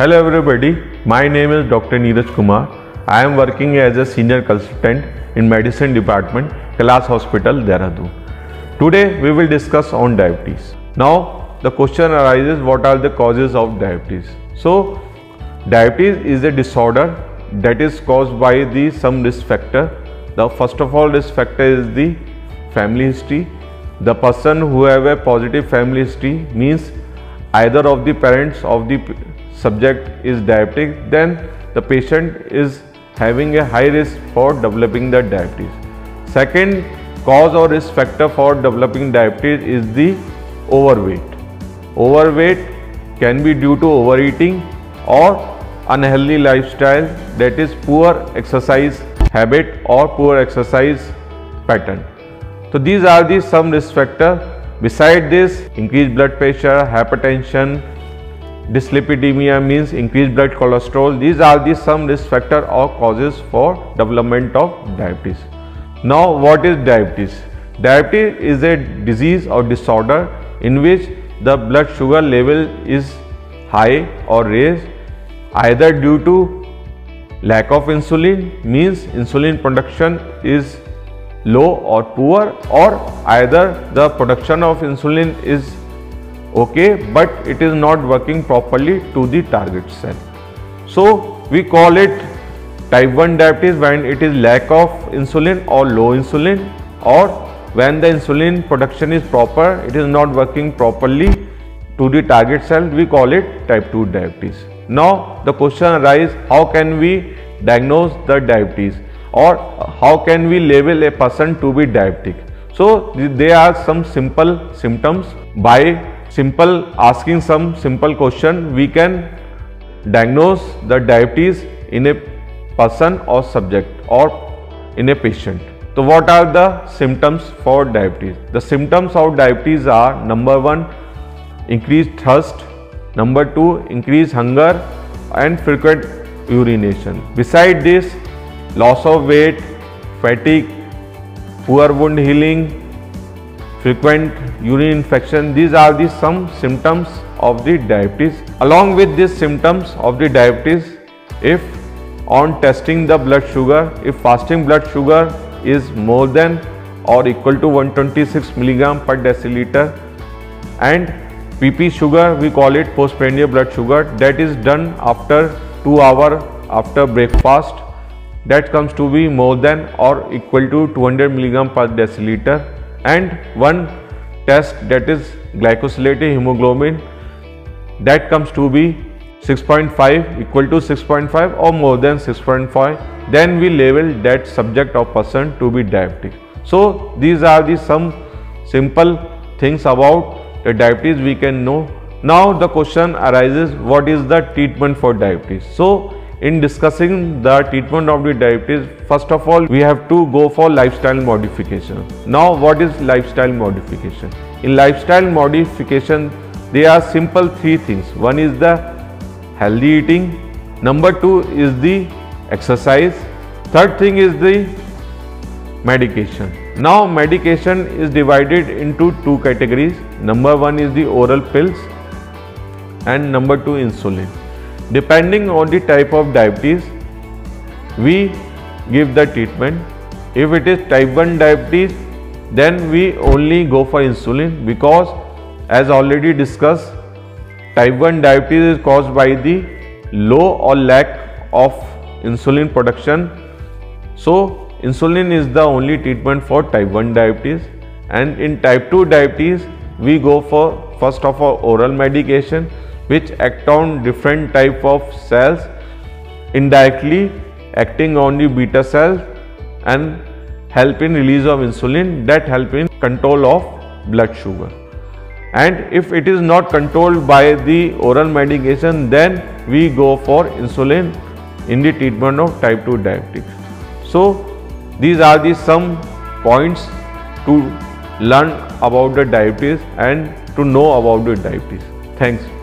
Hello everybody, my name is Dr. Neeraj Kumar. I am working as a senior consultant in medicine department, Kailash Hospital Dehradun. Today we will discuss on diabetes. Now the question arises, what are the causes of diabetes? So diabetes is a disorder that is caused by some risk factor. The first of all risk factor is the family history. The person who have a positive family history means either of the parents of the subject is diabetic, then the patient is having a high risk for developing the diabetes. Second cause or risk factor for developing diabetes is the overweight. Overweight can be due to overeating or unhealthy lifestyle, that is poor exercise habit or poor exercise pattern. So these are the some risk factor. Beside this, increased blood pressure, hypertension, dyslipidemia means increased blood cholesterol. These are the some risk factor or causes for development of diabetes. Now what is diabetes? Diabetes is a disease or disorder in which the blood sugar level is high or raised, either due to lack of insulin, means insulin production is low or poor, or either the production of insulin is okay but it is not working properly to the target cell. So we call it type 1 diabetes when it is lack of insulin or low insulin, or when the insulin production is proper, it is not working properly to the target cell, we call it type 2 diabetes. Now the question arises, how can we diagnose the diabetes or how can we label a person to be diabetic? So there are some simple symptoms. By asking some simple question, we can diagnose the diabetes in a person or subject or in a patient. So what are the symptoms for diabetes? The symptoms of diabetes are: number 1, increased thirst; number 2, increased hunger and frequent urination. Beside this, loss of weight, fatigue, poor wound healing, frequent urine infection. These are the some symptoms of the diabetes. Along with these symptoms of the diabetes, if on testing the blood sugar, if fasting blood sugar is more than or equal to 126 milligram per deciliter, and PP sugar, we call it postprandial blood sugar, that is done after 2 hours after breakfast, that comes to be more than or equal to 200 milligram per deciliter, and one test that is glycosylated hemoglobin, that comes to be 6.5, equal to 6.5 or more than 6.5, then we label that subject or person to be diabetic. So these are the some simple things about the diabetes we can know. Now the question arises, what is the treatment for diabetes? So in discussing the treatment of the diabetes, first of all we have to go for lifestyle modification. Now what is lifestyle modification? In lifestyle modification there are simple 3 things. One is the healthy eating, number 2 is the exercise, third thing is the medication. Now medication is divided into 2 categories. Number 1 is the oral pills and number 2 insulin. Depending on the type of diabetes, we give the treatment. If it is type 1 diabetes, then we only go for insulin, because as already discussed, type 1 diabetes is caused by the low or lack of insulin production. So insulin is the only treatment for type 1 diabetes, and in type 2 diabetes, we go for first of all oral medication, which act on different type of cells, indirectly acting on the beta cells and help in release of insulin, that help in control of blood sugar. And if it is not controlled by the oral medication, then we go for insulin in the treatment of type 2 diabetics. So these are the some points to learn about the diabetes and to know about the diabetes. Thanks.